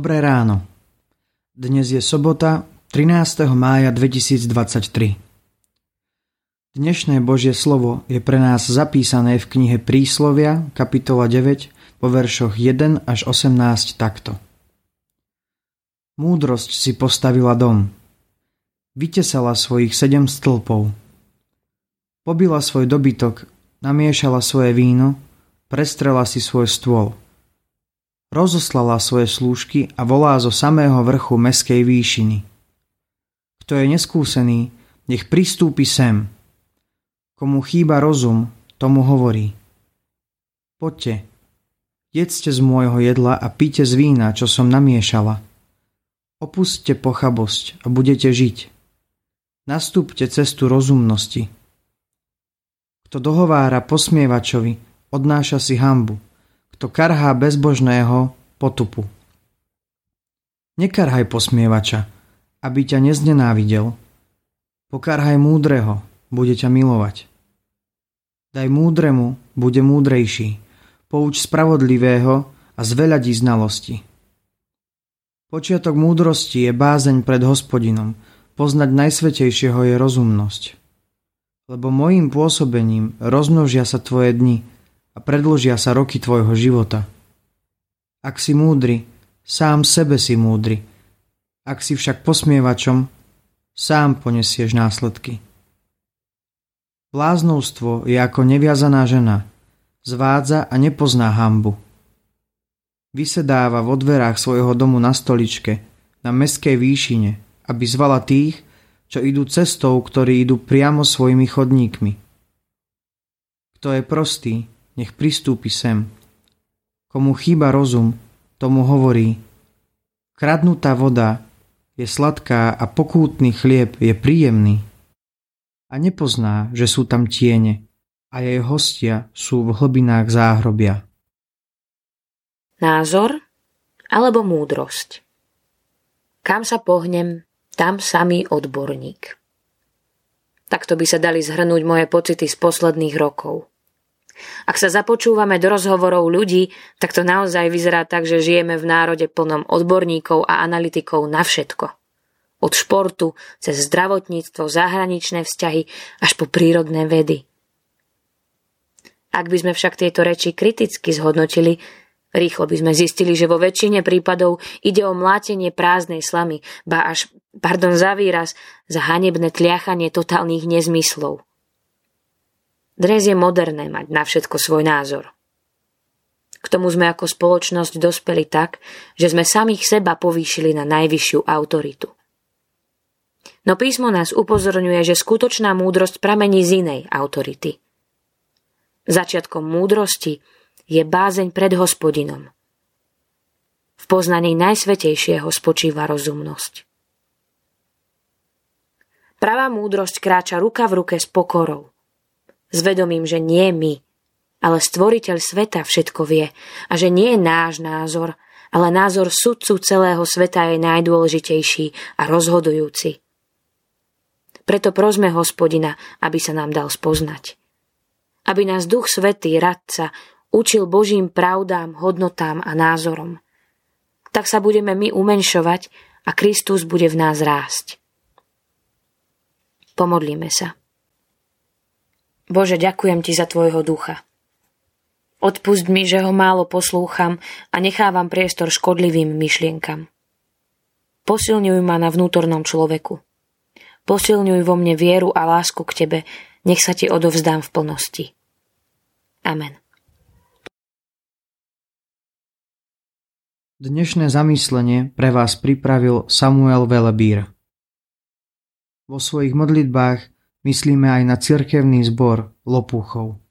Dobré ráno. Dnes je sobota, 13. mája 2023. Dnešné Božie slovo je pre nás zapísané v knihe Príslovia, kapitola 9, po veršoch 1 až 18 takto. Múdrosť si postavila dom. Vytesala svojich 7 stĺpov. Pobila svoj dobytok, namiešala svoje víno, prestrela si svoj stôl. Rozoslala svoje slúžky a volá zo samého vrchu mestskej výšiny. Kto je neskúsený, nech pristúpi sem. Komu chýba rozum, tomu hovorí. Poďte, jedzte z môjho jedla a píte z vína, čo som namiešala. Opusťte pochabosť a budete žiť. Nastúpte cestu rozumnosti. Kto dohovára posmievačovi, odnáša si hanbu. To karhá bezbožného potupu. Nekarhaj posmievača, aby ťa neznenávidel. Pokarhaj múdreho, bude ťa milovať. Daj múdremu, bude múdrejší. Pouč spravodlivého a zveľadí znalosti. Počiatok múdrosti je bázeň pred Hospodinom. Poznať Najsvätejšieho je rozumnosť. Lebo mojím pôsobením rozmnožia sa tvoje dni, a predĺžia sa roky tvojho života. Ak si múdry, sám sebe si múdry. Ak si však posmievačom, sám ponesieš následky. Bláznovstvo je ako neviazaná žena. Zvádza a nepozná hanbu. Vysedáva vo dverách svojho domu na stoličke, na mestskej výšine, aby zvala tých, čo idú cestou, ktorí idú priamo svojimi chodníkmi. Kto je prostý, nech pristúpi sem. Komu chýba rozum, tomu hovorí. Kradnutá voda je sladká a pokútny chlieb je príjemný. A nepozná, že sú tam tiene a jej hostia sú v hlbinách záhrobia. Názor alebo múdrosť? Kam sa pohnem, tam samý odborník. Takto by sa dali zhrnúť moje pocity z posledných rokov. Ak sa započúvame do rozhovorov ľudí, tak to naozaj vyzerá tak, že žijeme v národe plnom odborníkov a analytikov na všetko. Od športu, cez zdravotníctvo, zahraničné vzťahy, až po prírodné vedy. Ak by sme však tieto reči kriticky zhodnotili, rýchlo by sme zistili, že vo väčšine prípadov ide o mlátenie prázdnej slamy, ba až, pardon za výraz, za hanebné tliachanie totálnych nezmyslov. Dnes je moderné mať na všetko svoj názor. K tomu sme ako spoločnosť dospeli tak, že sme samých seba povýšili na najvyššiu autoritu. No písmo nás upozorňuje, že skutočná múdrosť pramení z inej autority. Začiatkom múdrosti je bázeň pred Hospodinom. V poznaní Najsvätejšieho spočíva rozumnosť. Pravá múdrosť kráča ruka v ruke s pokorou. S vedomím, že nie my, ale stvoriteľ sveta všetko vie a že nie náš názor, ale názor sudcu celého sveta je najdôležitejší a rozhodujúci. Preto prosme Hospodina, aby sa nám dal spoznať. Aby nás Duch Svätý, radca, učil Božím pravdám, hodnotám a názorom. Tak sa budeme my umenšovať a Kristus bude v nás rásť. Pomodlíme sa. Bože, ďakujem Ti za Tvojho ducha. Odpusť mi, že ho málo poslúcham a nechávam priestor škodlivým myšlienkam. Posilňuj ma na vnútornom človeku. Posilňuj vo mne vieru a lásku k Tebe, nech sa Ti odovzdám v plnosti. Amen. Dnešné zamyslenie pre vás pripravil Samuel Velebír. Vo svojich modlitbách myslíme aj na cirkevný zbor Lopuchov.